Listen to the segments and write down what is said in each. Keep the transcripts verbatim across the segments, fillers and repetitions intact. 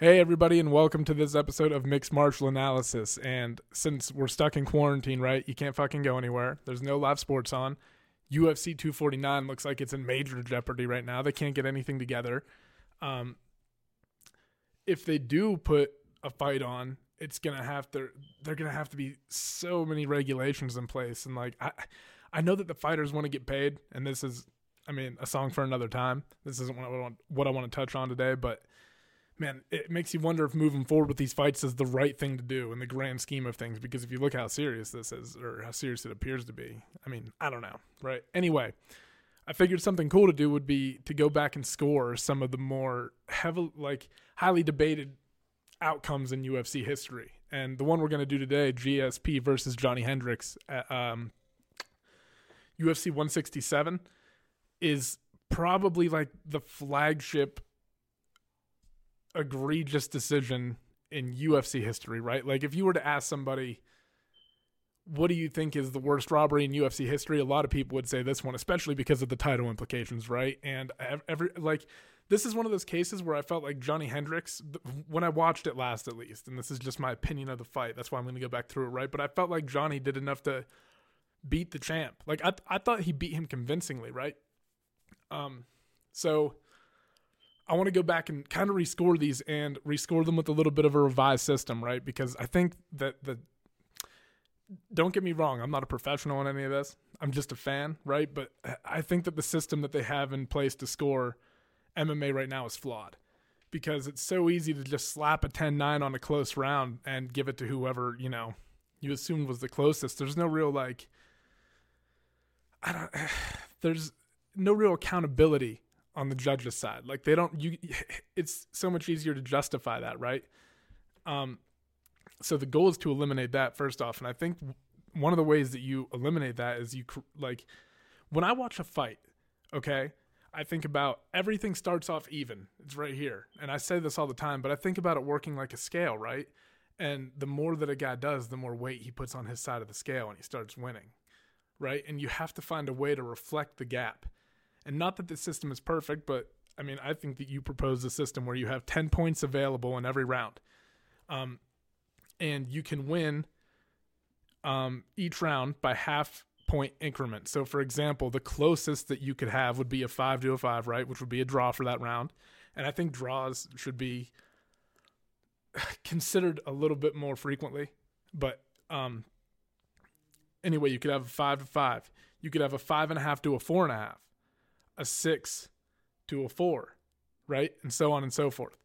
Hey everybody, and welcome to this episode of Mixed Martial Analysis. And since we're stuck in quarantine, right, you can't fucking go anywhere. There's no live sports on. U F C two forty-nine looks like it's in major jeopardy right now. They can't get anything together. Um, if they do put a fight on, it's gonna have to. They're gonna have to be so many regulations in place. And like, I, I know that the fighters want to get paid, and this is, I mean, a song for another time. This isn't what I want, what I want to touch on today, but. Man, it makes you wonder if moving forward with these fights is the right thing to do in the grand scheme of things, because if you look how serious this is, or how serious it appears to be, I mean, I don't know, right? Anyway, I figured something cool to do would be to go back and score some of the more heavily, like, highly debated outcomes in U F C history. And the one we're going to do today, G S P versus Johnny Hendricks at um, U F C one sixty-seven, is probably like the flagship egregious decision in U F C history, right? Like, if you were to ask somebody, what do you think is the worst robbery in U F C history? A lot of people would say this one, especially because of the title implications, right? And every, like, this is one of those cases where I felt like Johnny Hendricks, when I watched it last at least, and this is just my opinion of the fight, that's why I'm going to go back through it, right? But I felt like Johnny did enough to beat the champ. Like, I, I thought he beat him convincingly, right? Um, so... I want to go back and kind of rescore these and rescore them with a little bit of a revised system, right? Because I think that the – don't get me wrong. I'm not a professional in any of this. I'm just a fan, right? But I think that the system that they have in place to score M M A right now is flawed, because it's so easy to just slap a ten nine on a close round and give it to whoever, you know, you assumed was the closest. There's no real, like – I don't – there's no real accountability on the judge's side. Like, they don't, you, it's so much easier to justify that, right? Um, so the goal is to eliminate that first off. And I think one of the ways that you eliminate that is you, like, when I watch a fight, okay, I think about everything starts off even. It's right here. And I say this all the time, but I think about it working like a scale, right? And the more that a guy does, the more weight he puts on his side of the scale and he starts winning, right? And you have to find a way to reflect the gap. And not that the system is perfect, but, I mean, I think that you propose a system where you have ten points available in every round. Um, and you can win um, each round by half-point increment. So, for example, the closest that you could have would be a five to a five, right, which would be a draw for that round. And I think draws should be considered a little bit more frequently. But um, anyway, you could have a five to five. You could have a five and a half to a four and a half. A six to a four, right? And so on and so forth.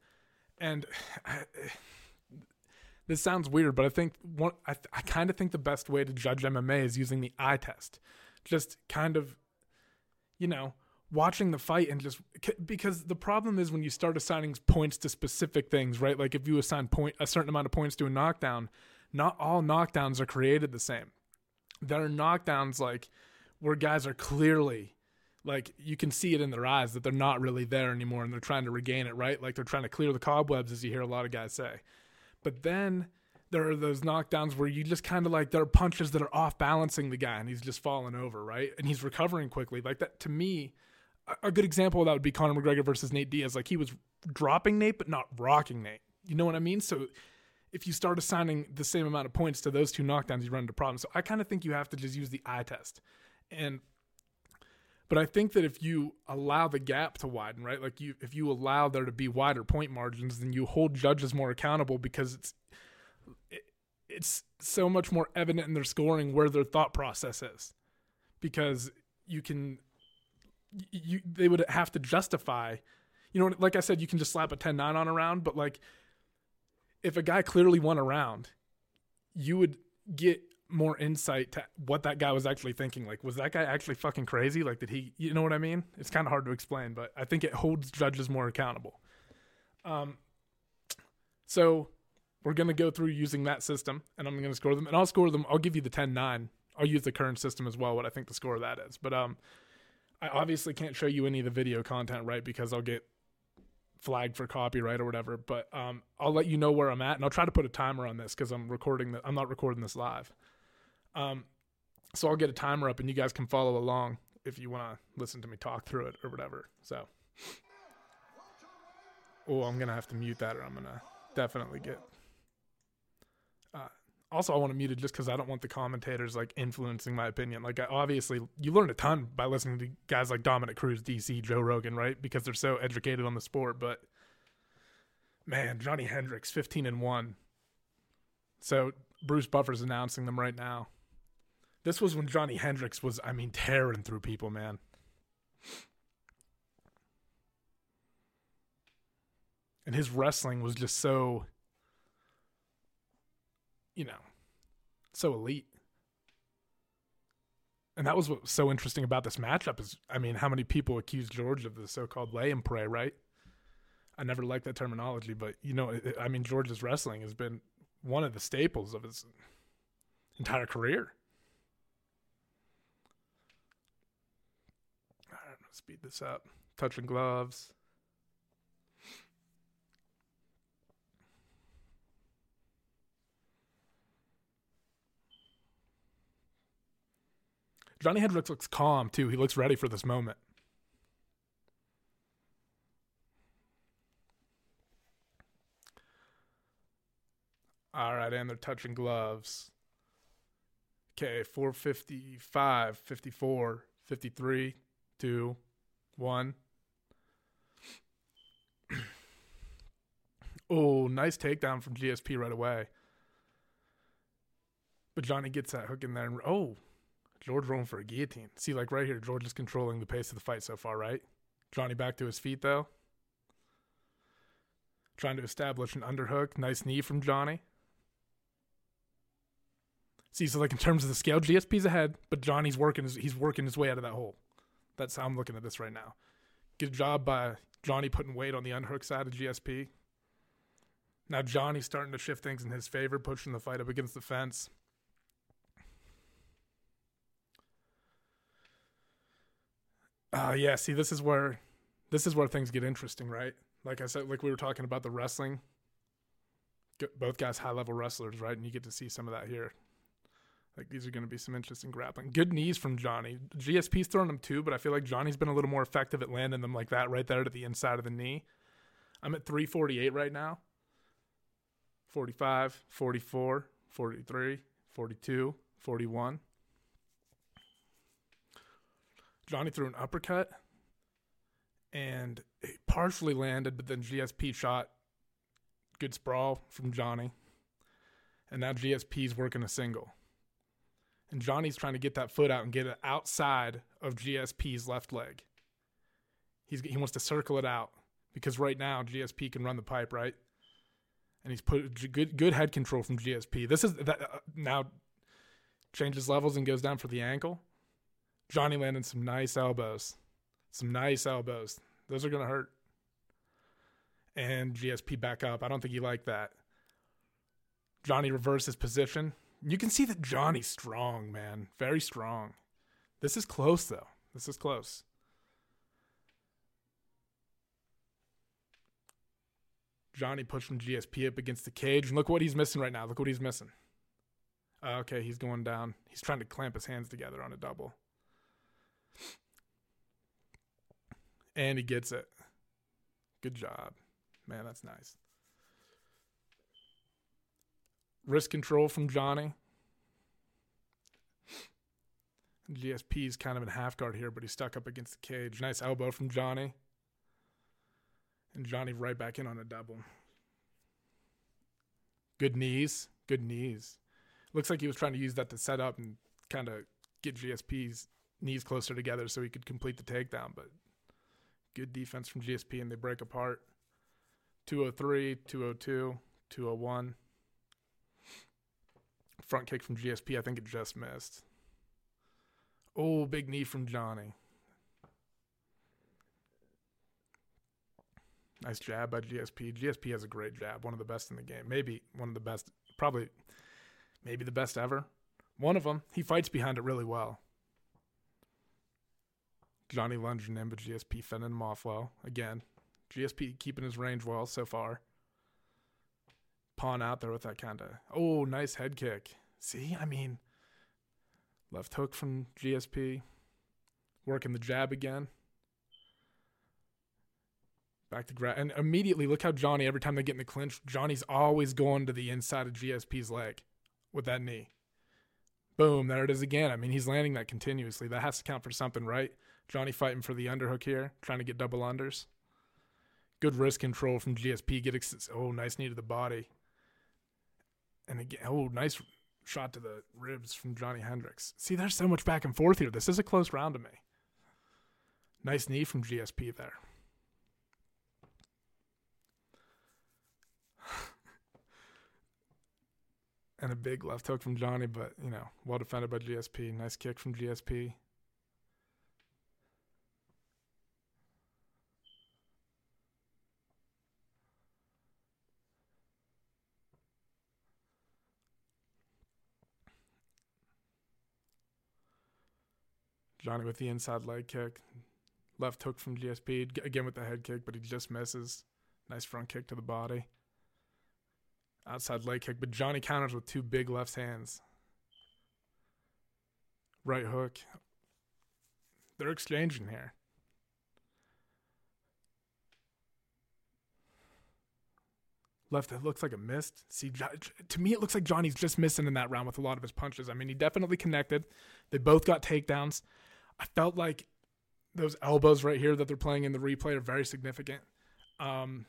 And I, this sounds weird, but I think one, I, I kind of think the best way to judge M M A is using the eye test. Just kind of, you know, watching the fight and just, because the problem is when you start assigning points to specific things, right? Like, if you assign point a certain amount of points to a knockdown, not all knockdowns are created the same. There are knockdowns, like, where guys are clearly, like, you can see it in their eyes that they're not really there anymore and they're trying to regain it, right? Like, they're trying to clear the cobwebs, as you hear a lot of guys say. But then there are those knockdowns where you just kind of, like, there are punches that are off balancing the guy and he's just falling over, right? And he's recovering quickly. Like, that to me, a good example of that would be Conor McGregor versus Nate Diaz. Like, he was dropping Nate but not rocking Nate. You know what I mean? So if you start assigning the same amount of points to those two knockdowns, you run into problems. So I kind of think you have to just use the eye test. And But I think that if you allow the gap to widen, right, like you, if you allow there to be wider point margins, then you hold judges more accountable, because it's it, it's so much more evident in their scoring where their thought process is, because you can, you they would have to justify, you know, like I said, you can just slap a ten nine on a round, but like if a guy clearly won a round, you would get more insight to what that guy was actually thinking. Like, was that guy actually fucking crazy? Like, did he, you know what I mean? It's kind of hard to explain, but I think it holds judges more accountable. Um, so we're going to go through using that system, and I'm going to score them, and I'll score them. I'll give you the ten nine. I'll use the current system as well, what I think the score of that is. But um, I obviously can't show you any of the video content, right? Because I'll get flagged for copyright or whatever, but um, I'll let you know where I'm at, and I'll try to put a timer on this, because I'm recording the, I'm not recording this live. Um, so I'll get a timer up and you guys can follow along if you want to listen to me talk through it or whatever. So Oh, I'm going to have to mute that, or I'm going to definitely get... Uh, also, I want to mute it just because I don't want the commentators, like, influencing my opinion. Like, I obviously, you learn a ton by listening to guys like Dominic Cruz, D C, Joe Rogan, right? Because they're so educated on the sport. But, man, Johnny Hendricks, fifteen and one. So, Bruce Buffer's announcing them right now. This was when Johnny Hendricks was, I mean, tearing through people, man. And his wrestling was just so, you know, so elite. And that was what's so interesting about this matchup is, I mean, how many people accused George of the so-called lay and pray, right? I never liked that terminology, but, you know, it, I mean, George's wrestling has been one of the staples of his entire career. All right, I'm going to speed this up. Touching gloves. Johnny Hendricks looks calm, too. He looks ready for this moment. All right, and they're touching gloves. Okay, four fifty-five, fifty-four, fifty-three, two, one. Oh, nice takedown from G S P right away. But Johnny gets that hook in there. And, oh, George rolling for a guillotine. See, like right here, George is controlling the pace of the fight so far, right? Johnny back to his feet, though. Trying to establish an underhook. Nice knee from Johnny. See, so like in terms of the scale, G S P's ahead, but Johnny's working his, he's working his way out of that hole. That's how I'm looking at this right now. Good job by Johnny putting weight on the underhook side of G S P. Now Johnny's starting to shift things in his favor, pushing the fight up against the fence. Uh, yeah, see, this is where this is where things get interesting, right? Like I said, like we were talking about the wrestling. Both guys high-level wrestlers, right? And you get to see some of that here. Like, these are going to be some interesting grappling. Good knees from Johnny. G S P's throwing them too, but I feel like Johnny's been a little more effective at landing them like that right there to the inside of the knee. I'm at three forty-eight right now. forty-five, forty-four, forty-three, forty-two, forty-one. Johnny threw an uppercut, and it partially landed, but then G S P shot. Good sprawl from Johnny. And now G S P's working a single. And Johnny's trying to get that foot out and get it outside of G S P's left leg. He's He wants to circle it out because right now G S P can run the pipe, right? And he's put good good head control from G S P. This is that, uh, now changes levels and goes down for the ankle. Johnny landed some nice elbows. Some nice elbows. Those are going to hurt. And G S P back up. I don't think he liked that. Johnny reverses position. You can see that Johnny's strong, man. Very strong. This is close, though. This is close. Johnny pushing G S P up against the cage. And look what he's missing right now. Look what he's missing. Uh, okay, he's going down. He's trying to clamp his hands together on a double. And he gets it. Good job. Man, that's nice. Wrist control from Johnny. G S P's kind of in half guard here, but he's stuck up against the cage. Nice elbow from Johnny. And Johnny right back in on a double. Good knees. Good knees. Looks like he was trying to use that to set up and kind of get G S P's knees closer together so he could complete the takedown, but good defense from G S P, and they break apart. two oh three, two oh two, two oh one. Front kick from G S P. I think it just missed. Oh, big knee from Johnny. Nice jab by G S P. G S P has a great jab. One of the best in the game. Maybe one of the best. Probably maybe the best ever. One of them. He fights behind it really well. Johnny lunging in, but G S P fending him off low. Again, G S P keeping his range well so far. Pawn out there with that kind of... Oh, nice head kick. See, I mean... Left hook from G S P. Working the jab again. back to ground. And immediately, look how Johnny, every time they get in the clinch, Johnny's always going to the inside of G S P's leg with that knee. Boom, there it is again. I mean, he's landing that continuously. That has to count for something, right? Johnny fighting for the underhook here, trying to get double unders. Good wrist control from G S P. Get ex- oh, nice knee to the body. And again, oh, nice shot to the ribs from Johnny Hendricks. See, there's so much back and forth here. This is a close round to me. Nice knee from G S P there. And a big left hook from Johnny, but, you know, well defended by G S P. Nice kick from G S P. Johnny with the inside leg kick. Left hook from G S P. Again with the head kick, but he just misses. Nice front kick to the body. Outside leg kick, but Johnny counters with two big left hands. Right hook. They're exchanging here. Left, it looks like a missed. See, to me, it looks like Johnny's just missing in that round with a lot of his punches. I mean, he definitely connected. They both got takedowns. I felt like those elbows right here that they're playing in the replay are very significant. Um,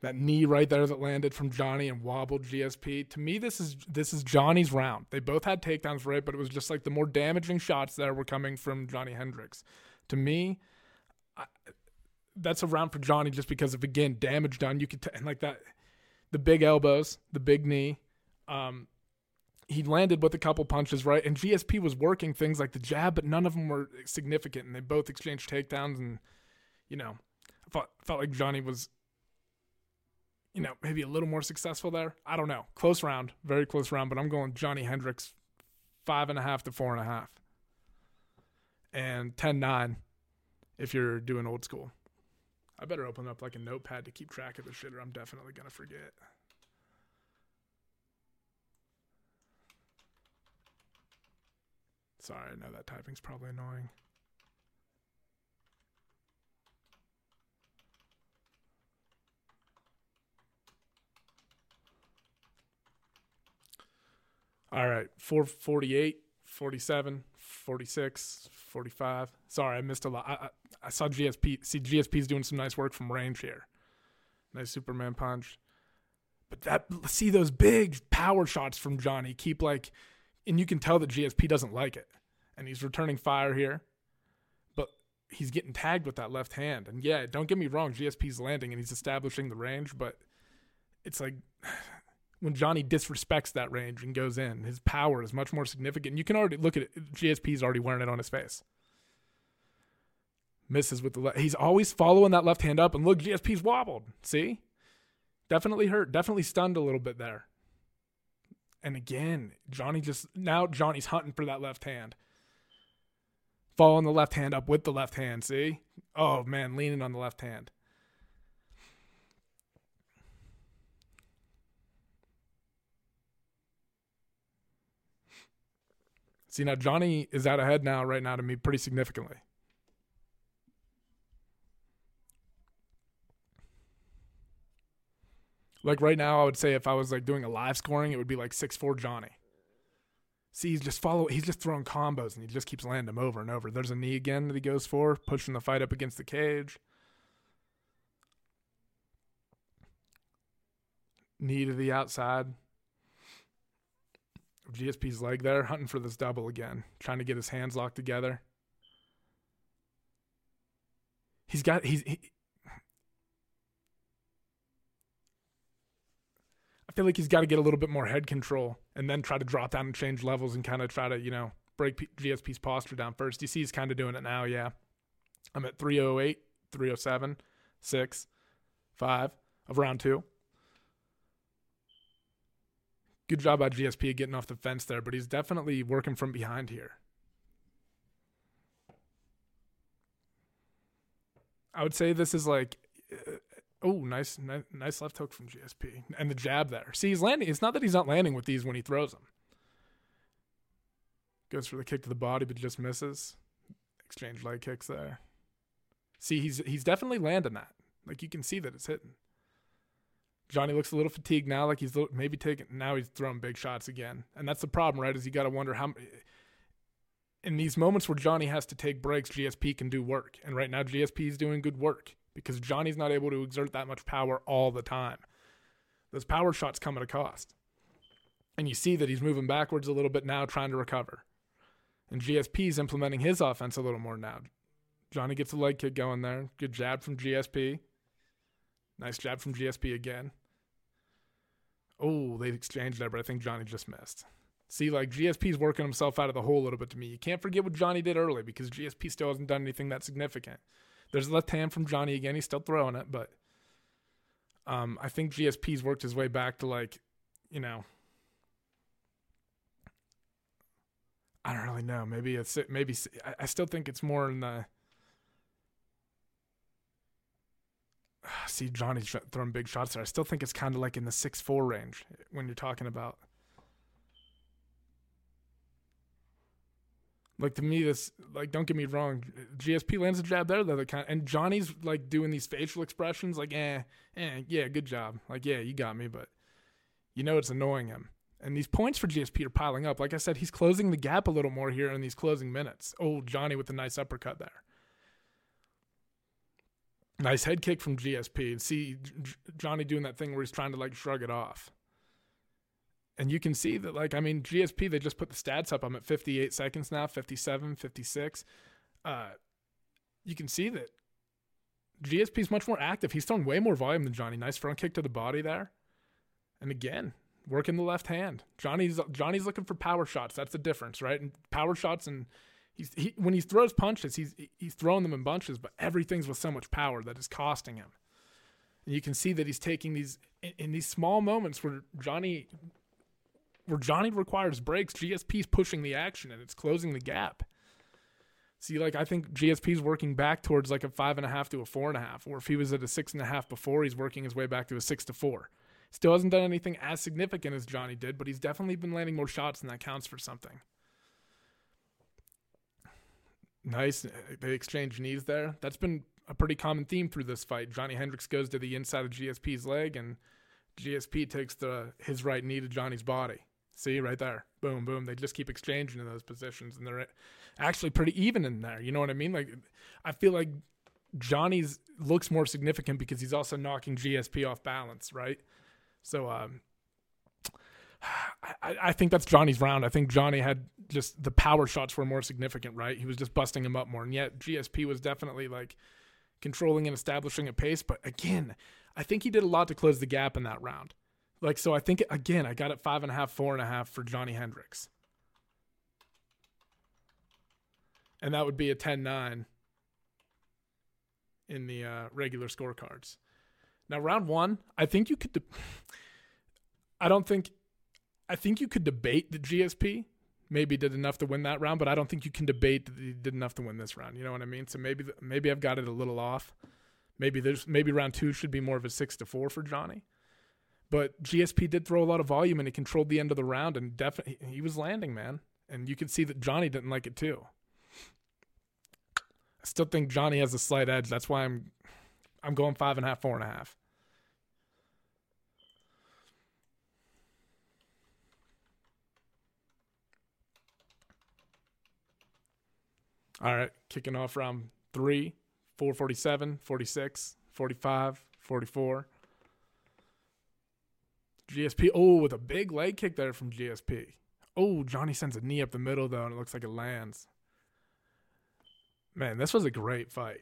that knee right there that landed from Johnny and wobbled G S P. To me, this is this is Johnny's round. They both had takedowns, right? But it was just like the more damaging shots there were coming from Johnny Hendricks. To me, I... that's a round for Johnny just because of, again, damage done. You could t- and like that, the big elbows, the big knee. Um, he landed with a couple punches, right? And G S P was working things like the jab, but none of them were significant. And they both exchanged takedowns. And, you know, I felt, felt like Johnny was, you know, maybe a little more successful there. I don't know. Close round, very close round, but I'm going Johnny Hendricks five and a half to four and a half. And ten nine if you're doing old school. I better open up like a notepad to keep track of this shit or I'm definitely going to forget. Sorry, I know that typing's probably annoying. All right, four forty-eight, forty-seven, forty-six, forty-five. Sorry, I missed a lot. I, I, I saw G S P. See, G S P's doing some nice work from range here. Nice Superman punch. But that, see those big power shots from Johnny keep like, and you can tell that G S P doesn't like it. And he's returning fire here. But he's getting tagged with that left hand. And yeah, don't get me wrong, G S P's landing and he's establishing the range. But it's like when Johnny disrespects that range and goes in, his power is much more significant. You can already look at it. G S P's already wearing it on his face. Misses with the left. He's always following that left hand up. And look, G S P's wobbled. See? Definitely hurt. Definitely stunned a little bit there. And again, Johnny just... now Johnny's hunting for that left hand. Following the left hand up with the left hand. See? Oh, man. Leaning on the left hand. See, now Johnny is out ahead now, right now, to me, pretty significantly. Like right now, I would say if I was like doing a live scoring, it would be like six four Johnny. See, he's just follow. He's just throwing combos, and he just keeps landing them over and over. There's a knee again that he goes for, pushing the fight up against the cage. Knee to the outside. G S P's leg there, hunting for this double again, trying to get his hands locked together. He's got he's. He, I feel like he's got to get a little bit more head control and then try to drop down and change levels and kind of try to, you know, break P- G S P's posture down first. You see he's kind of doing it now, yeah. I'm at three oh eight, three oh seven, six, five of round two. Good job by G S P getting off the fence there, but he's definitely working from behind here. I would say this is like... Uh, Oh, nice, nice nice left hook from G S P. And the jab there. See, he's landing. It's not that he's not landing with these when he throws them. Goes for the kick to the body, but just misses. Exchange leg kicks there. See, he's he's definitely landing that. Like, you can see that it's hitting. Johnny looks a little fatigued now, like he's little, maybe taking, now he's throwing big shots again. And that's the problem, right, is you got to wonder how, in these moments where Johnny has to take breaks, G S P can do work. And right now, G S P is doing good work because Johnny's not able to exert that much power all the time. Those power shots come at a cost. And you see that he's moving backwards a little bit now, trying to recover. And G S P's implementing his offense a little more now. Johnny gets a leg kick going there. Good jab from G S P. Nice jab from G S P again. Oh, they exchanged there, but I think Johnny just missed. See, like, G S P's working himself out of the hole a little bit to me. You can't forget what Johnny did early because G S P still hasn't done anything that significant. There's a left hand from Johnny again. He's still throwing it, but um, I think G S P's worked his way back to, like, you know, I don't really know. Maybe it's maybe I still think it's more in the. See, Johnny's throwing big shots there. I still think it's kind of like in the six four range when you're talking about. Like, to me, this, like, don't get me wrong. G S P lands a jab there, though. That kind of, and Johnny's, like, doing these facial expressions, like, eh, eh, yeah, good job. Like, yeah, you got me, but you know it's annoying him. And these points for G S P are piling up. Like I said, he's closing the gap a little more here in these closing minutes. Oh, Johnny with a nice uppercut there. Nice head kick from G S P. And see J- Johnny doing that thing where he's trying to, like, shrug it off. And you can see that, like, I mean, G S P, they just put the stats up. I'm at fifty-eight seconds now, fifty-seven, fifty-six. Uh, you can see that G S P's much more active. He's throwing way more volume than Johnny. Nice front kick to the body there. And again, working the left hand. Johnny's Johnny's looking for power shots. That's the difference, right? And power shots, and he's he, when he throws punches, he's he's throwing them in bunches, but everything's with so much power that it's costing him. And you can see that he's taking these in, in these small moments where Johnny where Johnny requires breaks. G S P's pushing the action and it's closing the gap. See, like, I think G S P's working back towards like a five and a half to a four and a half, or if he was at a six and a half before, he's working his way back to a six to four. Still hasn't done anything as significant as Johnny did, but he's definitely been landing more shots, and that counts for something. Nice. They exchange knees there. That's been a pretty common theme through this fight. Johnny Hendricks goes to the inside of G S P's leg, and G S P takes the his right knee to Johnny's body. See, right there. Boom, boom. They just keep exchanging in those positions, and they're actually pretty even in there. You know what I mean? Like, I feel like Johnny's looks more significant because he's also knocking G S P off balance, right? So um, I, I think that's Johnny's round. I think Johnny had just the power shots were more significant, right? He was just busting him up more. And yet G S P was definitely like controlling and establishing a pace. But again, I think he did a lot to close the gap in that round. Like, so I think, again, I got it five and a half, four and a half for Johnny Hendricks. And that would be a ten nine in the uh, regular scorecards. Now, round one, I think you could, de- I don't think, I think you could debate that G S P maybe did enough to win that round, but I don't think you can debate that he did enough to win this round. You know what I mean? So maybe, maybe I've got it a little off. Maybe there's, maybe round two should be more of a six to four for Johnny, but G S P did throw a lot of volume and he controlled the end of the round and definitely he was landing, man. And you could see that Johnny didn't like it too. I still think Johnny has a slight edge. That's why I'm, I'm going five and a half, four and a half. All right, kicking off round three, four forty-seven, forty-six, forty-five, forty-four. G S P, oh, with a big leg kick there from G S P. Oh, Johnny sends a knee up the middle, though, and it looks like it lands. Man, this was a great fight.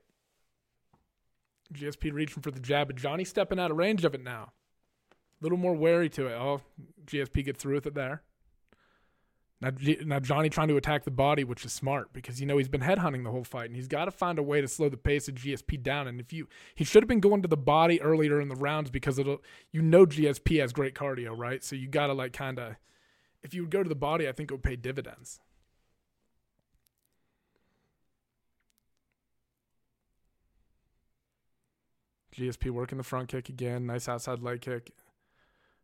G S P reaching for the jab, but Johnny stepping out of range of it now. A little more wary to it. Oh, G S P gets through with it there. Now, now Johnny trying to attack the body, which is smart because, you know, he's been headhunting the whole fight and he's got to find a way to slow the pace of G S P down. And if you, he should have been going to the body earlier in the rounds because it'll, you know, G S P has great cardio, right? So you got to like kind of, if you would go to the body, I think it would pay dividends. G S P working the front kick again. Nice outside leg kick.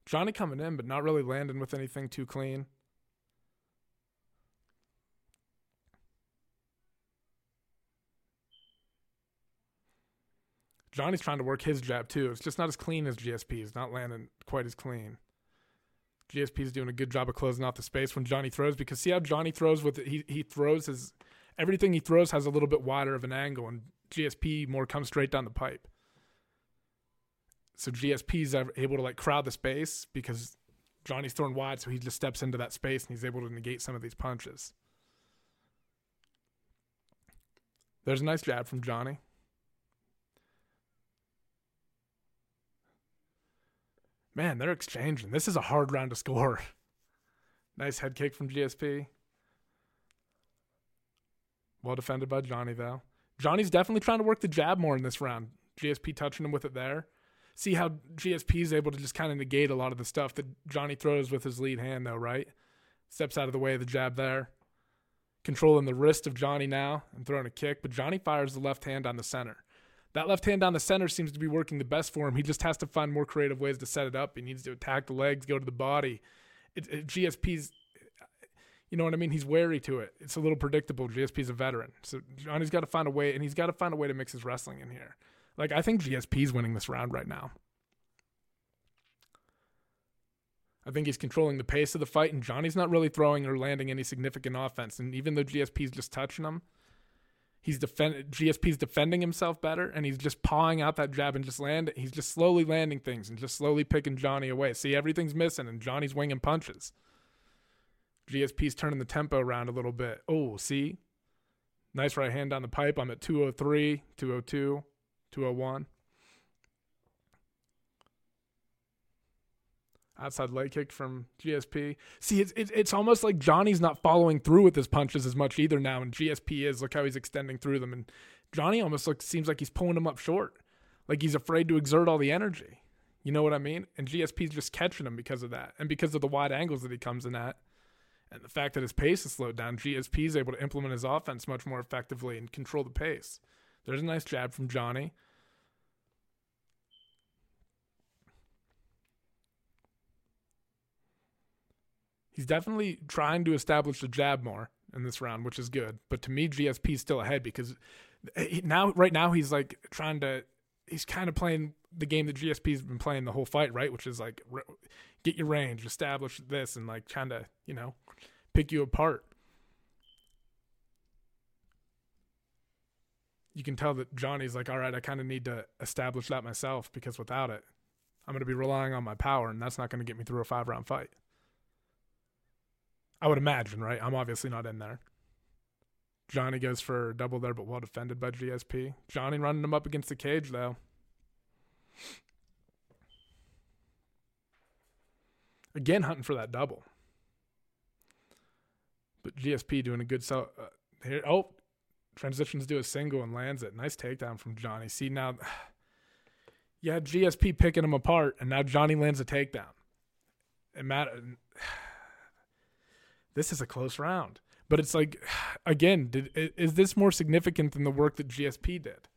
Johnny coming in, but not really landing with anything too clean. Johnny's trying to work his jab too. It's just not as clean as G S P's, not landing quite as clean. G S P's doing a good job of closing off the space when Johnny throws, because see how Johnny throws with it? He, he throws his – everything he throws has a little bit wider of an angle, and G S P more comes straight down the pipe. So G S P's able to, like, crowd the space because Johnny's thrown wide, so he just steps into that space, and he's able to negate some of these punches. There's a nice jab from Johnny. Man, they're exchanging. This is a hard round to score. Nice head kick from G S P. Well defended by Johnny, though. Johnny's definitely trying to work the jab more in this round. G S P touching him with it there. See how G S P is able to just kind of negate a lot of the stuff that Johnny throws with his lead hand, though, right? Steps out of the way of the jab there. Controlling the wrist of Johnny now and throwing a kick, but Johnny fires the left hand on the center. That left hand down the center seems to be working the best for him. He just has to find more creative ways to set it up. He needs to attack the legs, go to the body. It, it, G S P's, you know what I mean? He's wary to it. It's a little predictable. G S P's a veteran. So Johnny's got to find a way, and he's got to find a way to mix his wrestling in here. Like, I think G S P's winning this round right now. I think he's controlling the pace of the fight, and Johnny's not really throwing or landing any significant offense. And even though G S P's just touching him, He's defend G S P's defending himself better, and he's just pawing out that jab and just land. He's just slowly landing things and just slowly picking Johnny away. See, everything's missing, and Johnny's winging punches. G S P's turning the tempo around a little bit. Oh, see? Nice right hand down the pipe. I'm at two oh three, two oh two, two oh one. Outside leg kick from G S P. See, it's, it's it's almost like Johnny's not following through with his punches as much either now, and G S P is. Look how he's extending through them, and Johnny almost looks seems like he's pulling him up short, like he's afraid to exert all the energy. You know what I mean? And G S P's just catching him because of that, and because of the wide angles that he comes in at, and the fact that his pace is slowed down. G S P's able to implement his offense much more effectively and control the pace. There's a nice jab from Johnny. He's definitely trying to establish the jab more in this round, which is good. But to me, G S P's still ahead because he, now, right now, he's like trying to. He's kind of playing the game that G S P's been playing the whole fight, right? Which is like, get your range, establish this, and like kind of, you know, pick you apart. You can tell that Johnny's like, all right, I kind of need to establish that myself because without it, I'm going to be relying on my power, and that's not going to get me through a five-round fight. I would imagine, right? I'm obviously not in there. Johnny goes for a double there, but well defended by G S P. Johnny running him up against the cage, though. Again, hunting for that double. But G S P doing a good sell. Uh, here, oh, transitions to a single and lands it. Nice takedown from Johnny. See, now, yeah, G S P picking him apart, and now Johnny lands a takedown. And Matt... This is a close round. But it's like, again, did, is this more significant than the work that G S P did?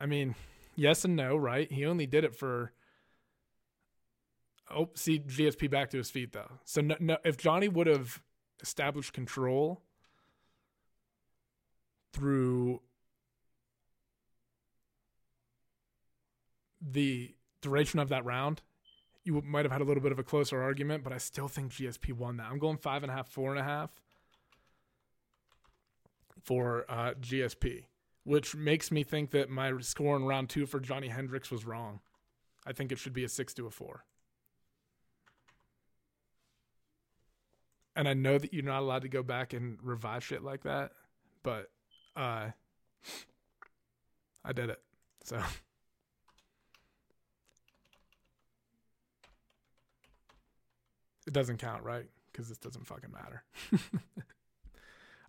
I mean, yes and no, right? He only did it for... Oh, see, G S P back to his feet, though. So no, no, if Johnny would have established control through the duration of that round... You might have had a little bit of a closer argument, but I still think G S P won that. I'm going five and a half, four and a half for uh, G S P, which makes me think that my score in round two for Johnny Hendricks was wrong. I think it should be a six to a four. And I know that you're not allowed to go back and revise shit like that, but uh, I did it. So... It doesn't count, right? Because this doesn't fucking matter.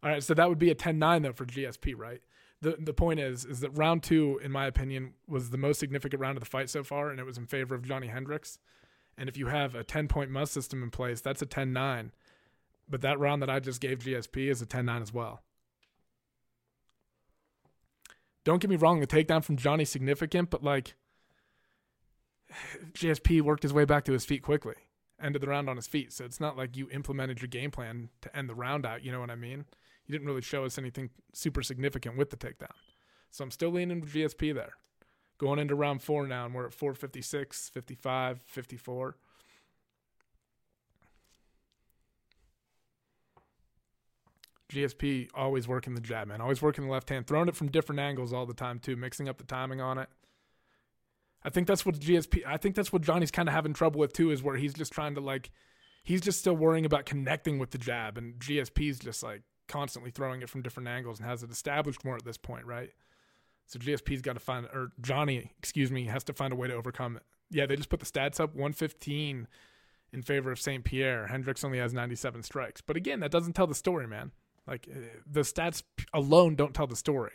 All right, so that would be a ten nine, though, for G S P, right? The the point is is that round two, in my opinion, was the most significant round of the fight so far, and it was in favor of Johnny Hendricks. And if you have a ten-point must system in place, that's a ten nine. But that round that I just gave G S P is a ten nine as well. Don't get me wrong, the takedown from Johnny's significant, but, like, G S P worked his way back to his feet quickly. Ended the round on his feet, so it's not like you implemented your game plan to end the round out, you know what I mean? You didn't really show us anything super significant with the takedown. So I'm still leaning with G S P there. Going into round four now, and we're at four fifty-six, fifty-five, fifty-four. G S P always working the jab, man. Always working the left hand. Throwing it from different angles all the time, too. Mixing up the timing on it. I think that's what G S P... I think that's what Johnny's kind of having trouble with, too, is where he's just trying to, like... He's just still worrying about connecting with the jab, and G S P's just, like, constantly throwing it from different angles and has it established more at this point, right? So G S P's got to find... Or Johnny, excuse me, has to find a way to overcome it. Yeah, they just put the stats up. one fifteen in favor of Saint Pierre. Hendricks only has ninety-seven strikes. But, again, that doesn't tell the story, man. Like, the stats alone don't tell the story.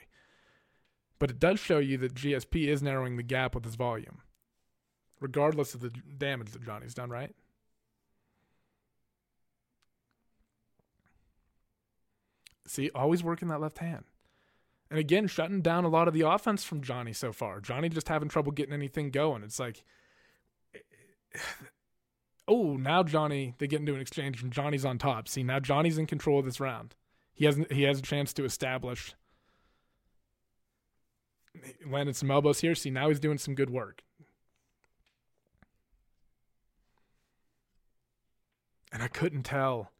But it does show you that G S P is narrowing the gap with his volume, regardless of the damage that Johnny's done, right? See, always working that left hand. And again, shutting down a lot of the offense from Johnny so far. Johnny just having trouble getting anything going. It's like... Oh, now Johnny... They get into an exchange and Johnny's on top. See, now Johnny's in control of this round. He has he has a chance to establish. He landed some elbows here. See, now he's doing some good work. And I couldn't tell,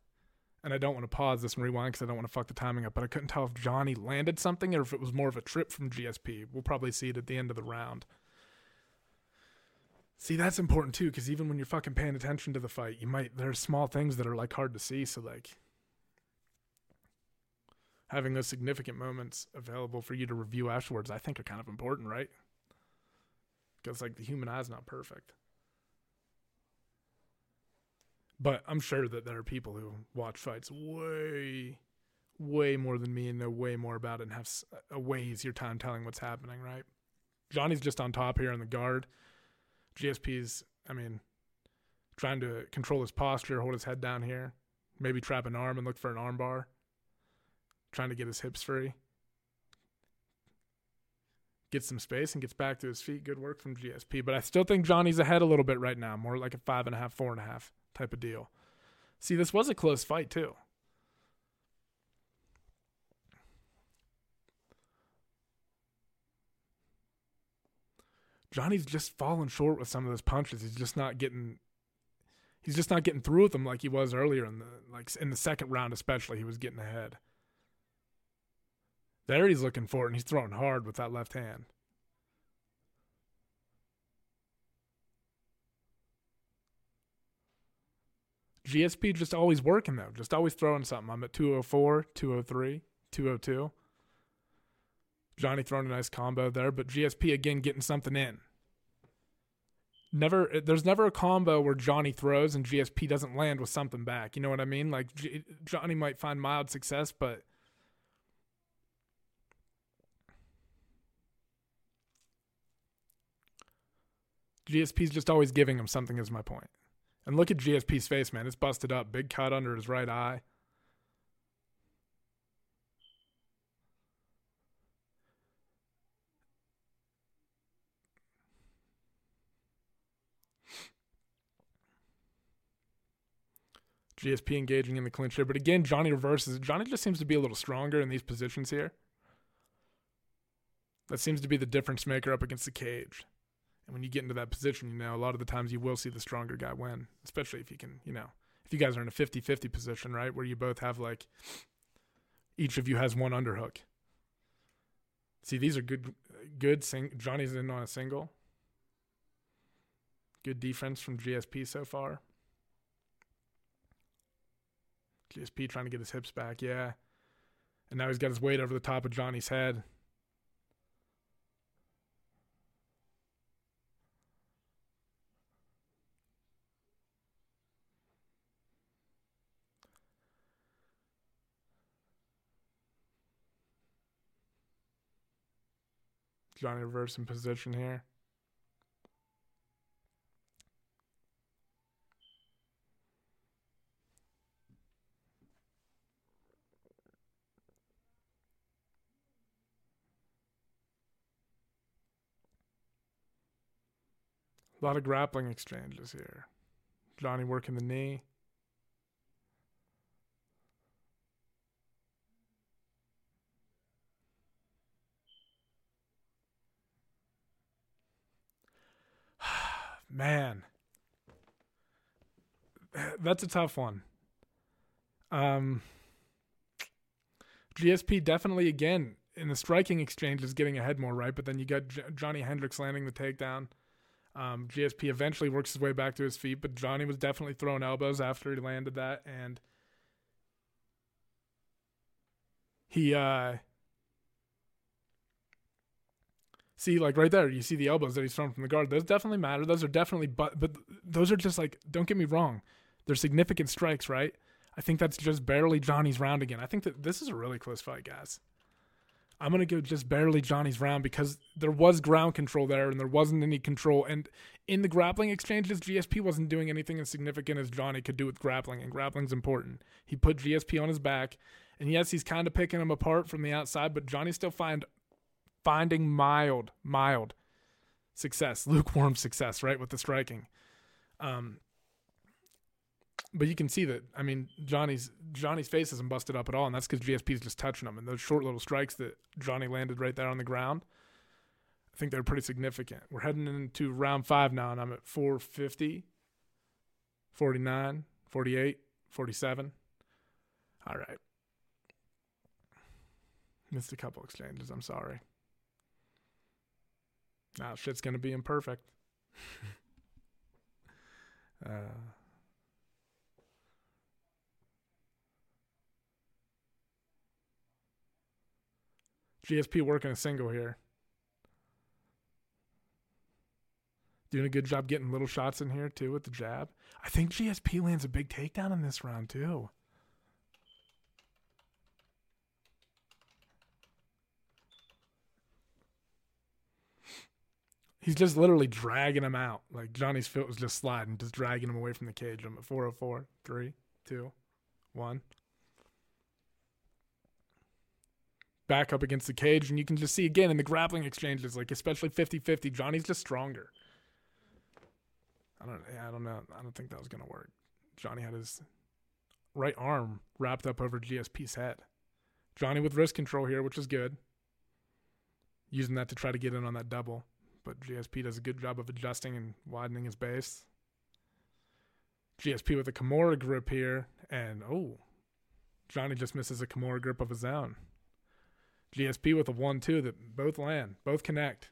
and I don't want to pause this and rewind because I don't want to fuck the timing up, but I couldn't tell if Johnny landed something or if it was more of a trip from G S P. We'll probably see it at the end of the round. See, that's important too, because even when you're fucking paying attention to the fight, you might, there are small things that are like hard to see, so like... Having those significant moments available for you to review afterwards, I think are kind of important, right? Because, like, the human eye's not perfect. But I'm sure that there are people who watch fights way, way more than me and know way more about it and have a way easier time telling what's happening, right? Johnny's just on top here on the guard. G S P's, I mean, trying to control his posture, hold his head down here, maybe trap an arm and look for an arm bar. Trying to get his hips free. Gets some space and gets back to his feet. Good work from G S P. But I still think Johnny's ahead a little bit right now. More like a five and a half, four and a half type of deal. See, this was a close fight too. Johnny's just falling short with some of those punches. He's just not getting... He's just not getting through with them like he was earlier in the like in the second round, especially. He was getting ahead. There he's looking for it, and he's throwing hard with that left hand. G S P just always working, though. Just always throwing something. I'm at two oh four, two oh three, two oh two. Johnny throwing a nice combo there, but G S P, again, getting something in. Never, there's never a combo where Johnny throws and G S P doesn't land with something back. You know what I mean? Like, G- Johnny might find mild success, but... G S P's just always giving him something is my point. And look at G S P's face, man. It's busted up. Big cut under his right eye. G S P engaging in the clinch here. But again, Johnny reverses. Johnny just seems to be a little stronger in these positions here. That seems to be the difference maker up against the cage. And when you get into that position, you know, a lot of the times you will see the stronger guy win, especially if you can, you know, if you guys are in a fifty-fifty position, right, where you both have, like, each of you has one underhook. See, these are good, good sing- Johnny's in on a single. Good defense from G S P so far. G S P trying to get his hips back, yeah. And now he's got his weight over the top of Johnny's head. Johnny reverse in position here. A lot of grappling exchanges here. Johnny working the knee. man, that's a tough one. Um, G S P definitely, again, in the striking exchange is getting ahead more, right? But then you got J- Johnny Hendricks landing the takedown. Um, G S P eventually works his way back to his feet, but Johnny was definitely throwing elbows after he landed that, and he, uh, see, like right there, you see the elbows that he's thrown from the guard. Those definitely matter. Those are definitely, but, but those are just like, don't get me wrong, they're significant strikes, right? I think that's just barely Johnny's round again. I think that this is a really close fight, guys. I'm going to go just barely Johnny's round because there was ground control there and there wasn't any control. And in the grappling exchanges, G S P wasn't doing anything as significant as Johnny could do with grappling, and grappling's important. He put G S P on his back, and yes, he's kind of picking him apart from the outside, but Johnny's still find, finding mild, mild success, lukewarm success, right, with the striking. Um, But you can see that, I mean, Johnny's Johnny's face isn't busted up at all, and that's because G S P's just touching him. And those short little strikes that Johnny landed right there on the ground, I think they're pretty significant. We're heading into round five now, and I'm at four fifty, forty-nine, forty-eight, forty-seven. All right. Missed a couple exchanges, I'm sorry. Now shit's going to be imperfect. uh... G S P working a single here. Doing a good job getting little shots in here, too, with the jab. I think G S P lands a big takedown in this round, too. He's just literally dragging him out. Like, Johnny's foot was just sliding, just dragging him away from the cage. I'm at four oh four, three, two, one. Back up against the cage, and you can just see again in the grappling exchanges, like especially fifty-fifty, Johnny's just stronger. I don't I don't know. I don't think that was going to work. Johnny had his right arm wrapped up over G S P's head. Johnny with wrist control here, which is good. Using that to try to get in on that double, but G S P does a good job of adjusting and widening his base. G S P with a Kimura grip here, and oh, Johnny just misses a Kimura grip of his own. G S P with a one two that both land, both connect.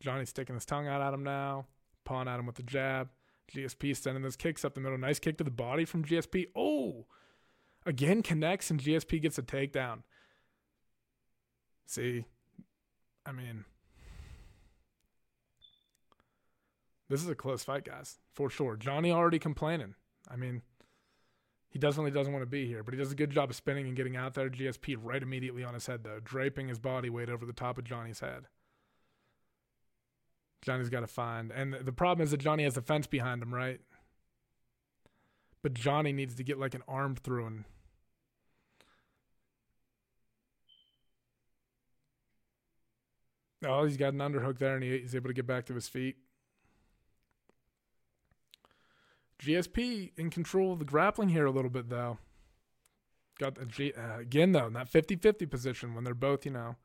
Johnny's sticking his tongue out at him now. Pawn at him with the jab. G S P sending those kicks up the middle. Nice kick to the body from G S P. Oh! Again connects, and G S P gets a takedown. See? I mean, this is a close fight, guys, for sure. Johnny already complaining. I mean, he definitely doesn't want to be here, but he does a good job of spinning and getting out there. G S P right immediately on his head, though, draping his body weight over the top of Johnny's head. Johnny's got to find. And the problem is that Johnny has a fence behind him, right? But Johnny needs to get, like, an arm through. And oh, he's got an underhook there, and he's able to get back to his feet. G S P in control of the grappling here a little bit, though. Got the G, uh, again, though, in that fifty-fifty position when they're both, you know.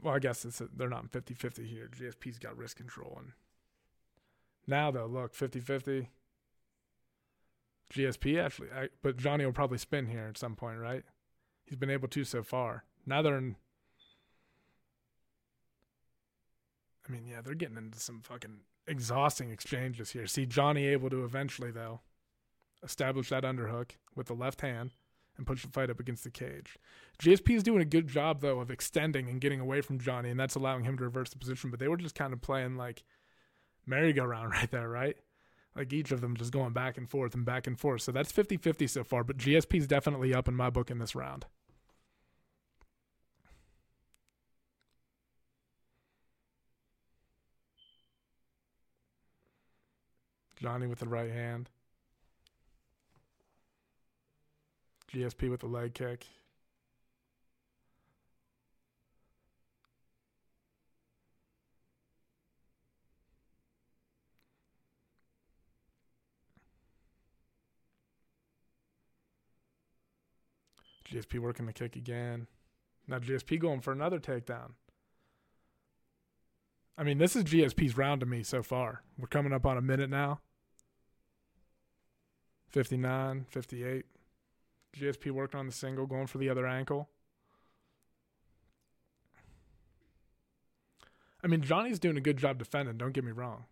Well, I guess it's a, they're not in fifty-fifty here. G S P's got wrist control. And now, though, look, fifty-fifty. G S P, actually. I, but Johnny will probably spin here at some point, right? He's been able to so far. Now they're in... I mean, yeah, they're getting into some fucking exhausting exchanges here. See, Johnny able to eventually, though, establish that underhook with the left hand and push the fight up against the cage. G S P is doing a good job, though, of extending and getting away from Johnny, and that's allowing him to reverse the position, but they were just kind of playing, like, merry-go-round right there, right? Like, each of them just going back and forth and back and forth. So that's fifty-fifty so far, but G S P's definitely up in my book in this round. Johnny with the right hand. G S P with the leg kick. G S P working the kick again. Now G S P going for another takedown. I mean, this is G S P's round to me so far. We're coming up on a minute now. fifty-nine, fifty-eight. G S P working on the single, going for the other ankle. I mean, Johnny's doing a good job defending, don't get me wrong.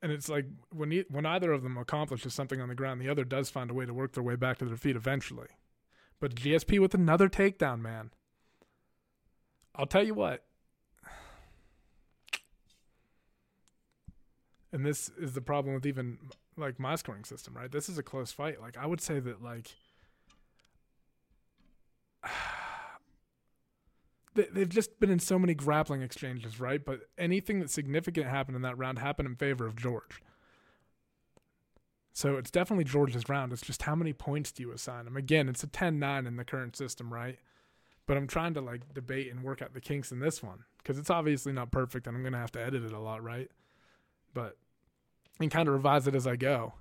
And it's like when he, when either of them accomplishes something on the ground, the other does find a way to work their way back to their feet eventually. But G S P with another takedown, man. I'll tell you what. And this is the problem with even like my scoring system, right? This is a close fight. Like I would say that like they've just been in so many grappling exchanges, right? But anything that's significant happened in that round happened in favor of George. So it's definitely George's round. It's just how many points do you assign him? Again, it's a ten nine in the current system, right? But I'm trying to like debate and work out the kinks in this one because it's obviously not perfect and I'm going to have to edit it a lot, right? But and kind of revise it as I go.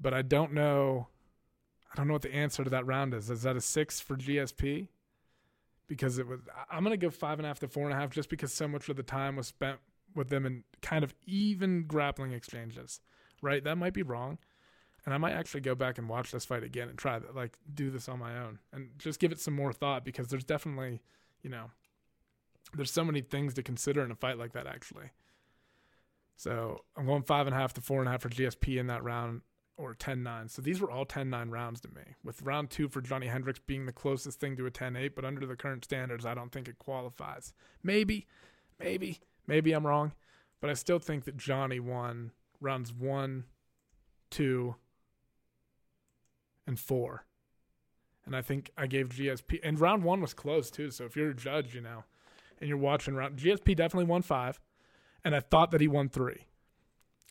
But I don't know. I don't know what the answer to that round is. Is that a six for G S P? Because it was, I'm going to go five and a half to four and a half just because so much of the time was spent with them in kind of even grappling exchanges. Right, that might be wrong, and I might actually go back and watch this fight again and try that, like do this on my own and just give it some more thought because there's definitely, you know, there's so many things to consider in a fight like that actually. So I'm going five and a half to four and a half for G S P in that round or ten nine. So these were all ten nine rounds to me, with round two for Johnny Hendricks being the closest thing to a ten eight, but under the current standards, I don't think it qualifies. Maybe, maybe, maybe I'm wrong, but I still think that Johnny won rounds one, two, and four. And I think I gave G S P... And round one was close, too. So if you're a judge, you know, and you're watching round... G S P definitely won five. And I thought that he won three.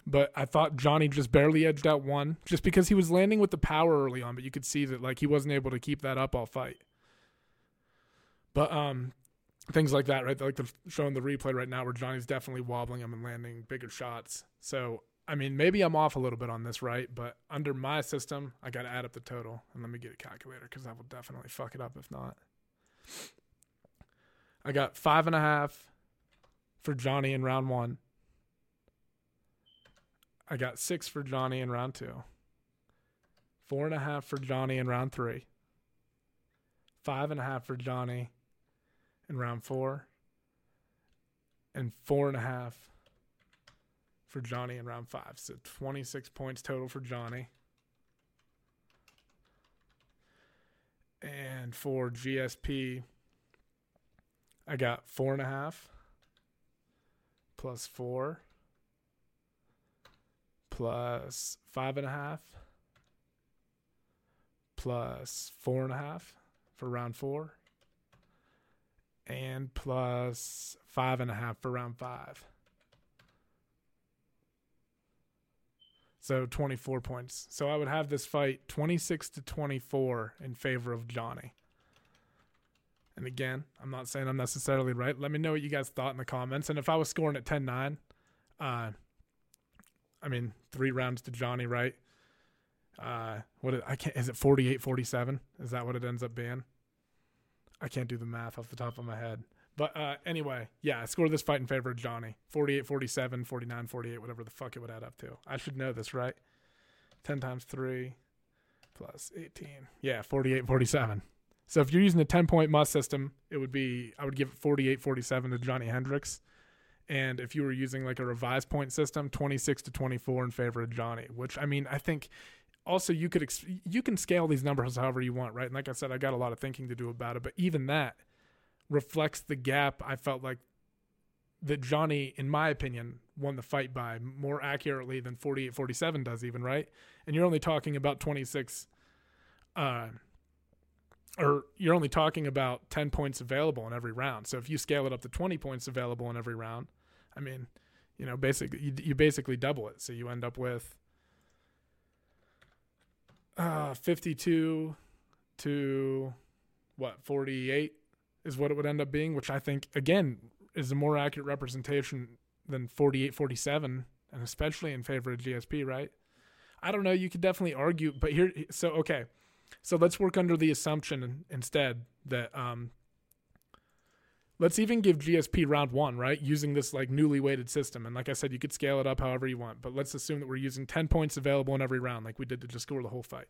But I thought Johnny just barely edged out one just because he was landing with the power early on. But you could see that, like, he wasn't able to keep that up all fight. But, um... things like that, right? Like they're showing the replay right now where Johnny's definitely wobbling him and landing bigger shots. So... I mean, maybe I'm off a little bit on this, right? But under my system, I got to add up the total. And let me get a calculator because I will definitely fuck it up if not. I got five and a half for Johnny in round one. I got six for Johnny in round two. Four and a half for Johnny in round three. Five and a half for Johnny in round four. And four and a half for Johnny in round five. So twenty-six points total for Johnny. And for G S P, I got four and a half plus four plus five and a half plus four and a half for round four and plus five and a half for round five. So twenty-four points. So I would have this fight twenty-six to twenty-four in favor of Johnny. And again, I'm not saying I'm necessarily right. Let me know what you guys thought in the comments. And if I was scoring at ten nine, uh, I mean, three rounds to Johnny, right? Uh, what I can't, is it forty-eight forty-seven? Is that what it ends up being? I can't do the math off the top of my head. But uh, anyway, yeah, I scored this fight in favor of Johnny. forty-eight forty-seven, forty-nine forty-eight, whatever the fuck it would add up to. I should know this, right? ten times three plus eighteen. Yeah, forty-eight forty-seven. So if you're using a ten-point must system, it would be – I would give it forty-eight forty-seven to Johnny Hendricks. And if you were using like a revised point system, twenty-six to twenty-four in favor of Johnny, which, I mean, I think – also, you could ex- you can scale these numbers however you want, right? And like I said, I got a lot of thinking to do about it, but even that – reflects the gap I felt like that Johnny, in my opinion, won the fight by more accurately than forty-eight forty-seven does even, right? And you're only talking about twenty-six uh, or you're only talking about ten points available in every round. So if you scale it up to twenty points available in every round, I mean, you know, basically you, you basically double it. So you end up with uh, fifty-two to what, forty-eight? Is what it would end up being, which I think, again, is a more accurate representation than forty-eight forty-seven, and especially in favor of G S P, right? I don't know. You could definitely argue, but here, so, okay. So let's work under the assumption instead that um, Let's even give G S P round one, right? Using this like newly weighted system. And like I said, you could scale it up however you want, but let's assume that we're using ten points available in every round, like we did to just score the whole fight.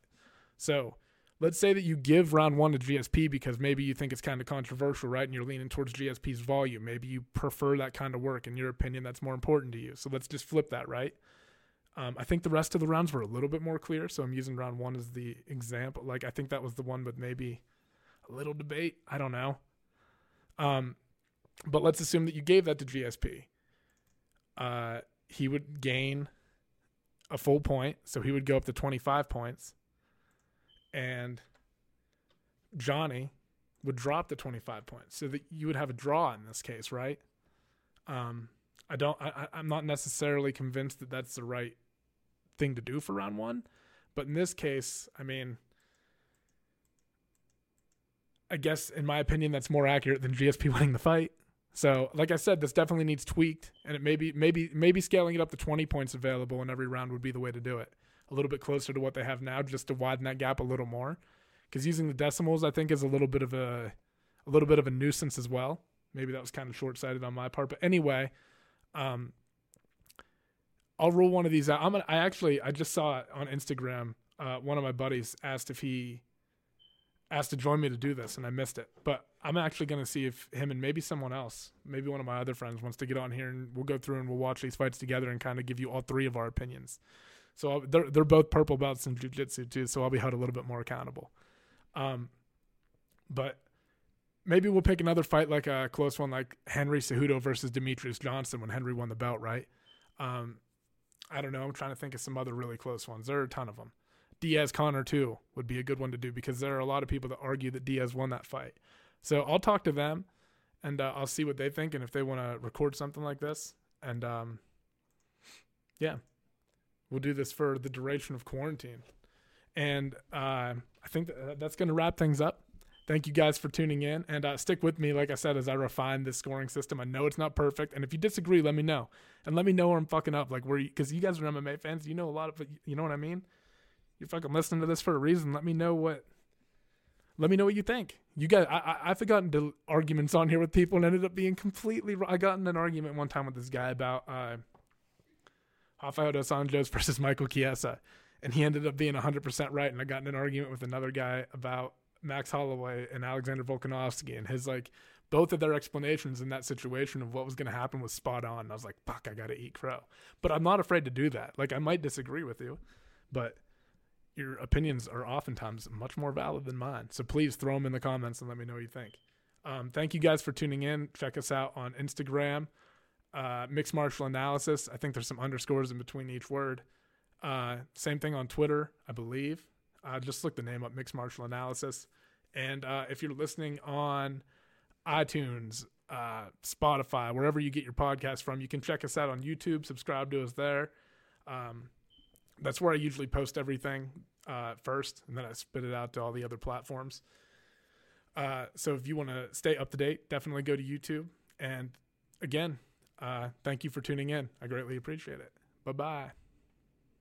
So let's say that you give round one to G S P because maybe you think it's kind of controversial, right? And you're leaning towards G S P's volume. Maybe you prefer that kind of work. In your opinion, that's more important to you. So let's just flip that, right? Um, I think the rest of the rounds were a little bit more clear. So I'm using round one as the example. Like, I think that was the one with maybe a little debate. I don't know. Um, but let's assume that you gave that to G S P. Uh, he would gain a full point, so he would go up to twenty-five points, and Johnny would drop the twenty-five points, so that you would have a draw in this case, right? Um, I don't, I, I'm not necessarily convinced that that's the right thing to do for round one, but in this case, I mean, I guess, in my opinion, that's more accurate than G S P winning the fight. So, like I said, this definitely needs tweaked, and it maybe, maybe, maybe scaling it up to twenty points available in every round would be the way to do it. A little bit closer to what they have now, just to widen that gap a little more. Because using the decimals, I think, is a little bit of a, a little bit of a nuisance as well. Maybe that was kind of short-sighted on my part, but anyway, um, I'll roll one of these out. I'm gonna, I actually, I just saw it on Instagram. Uh, one of my buddies asked if he. asked to join me to do this, and I missed it. But I'm actually going to see if him and maybe someone else, maybe one of my other friends, wants to get on here, and we'll go through and we'll watch these fights together and kind of give you all three of our opinions. So I'll, they're, they're both purple belts in jiu-jitsu too, so I'll be held a little bit more accountable. Um, but maybe we'll pick another fight, like a close one, like Henry Cejudo versus Demetrius Johnson when Henry won the belt, right? Um, I don't know. I'm trying to think of some other really close ones. There are a ton of them. Diaz Connor too would be a good one to do, because there are a lot of people that argue that Diaz won that fight. So I'll talk to them, and uh, I'll see what they think, and if they want to record something like this. And um, yeah, we'll do this for the duration of quarantine. And uh, I think that that's going to wrap things up. Thank you guys for tuning in, and uh, stick with me, like I said, as I refine this scoring system. I know it's not perfect, and if you disagree, let me know, and let me know where I'm fucking up. Like, where, because you guys are M M A fans, you know a lot of, you know what I mean. You're fucking listening to this for a reason. Let me know what, let me know what you think. You guys, I, I, I've gotten to arguments on here with people and ended up being completely wrong. I got in an argument one time with this guy about uh, Rafael Dos Anjos versus Michael Chiesa, and he ended up being one hundred percent right. And I got in an argument with another guy about Max Holloway and Alexander Volkanovski, and his, like, both of their explanations in that situation of what was going to happen was spot on. And I was like, fuck, I got to eat crow. But I'm not afraid to do that. Like, I might disagree with you, but your opinions are oftentimes much more valid than mine. So please throw them in the comments and let me know what you think. Um, thank you guys for tuning in. Check us out on Instagram, uh, Mixed Martial Analysis. I think there's some underscores in between each word. Uh, same thing on Twitter, I believe. Uh, just look the name up, Mixed Martial Analysis. And uh, if you're listening on iTunes, uh, Spotify, wherever you get your podcast from, you can check us out on YouTube. Subscribe to us there. Um, that's where I usually post everything uh, first, and then I spit it out to all the other platforms. Uh, so if you want to stay up to date, definitely go to YouTube. And again, uh, thank you for tuning in. I greatly appreciate it. Bye-bye.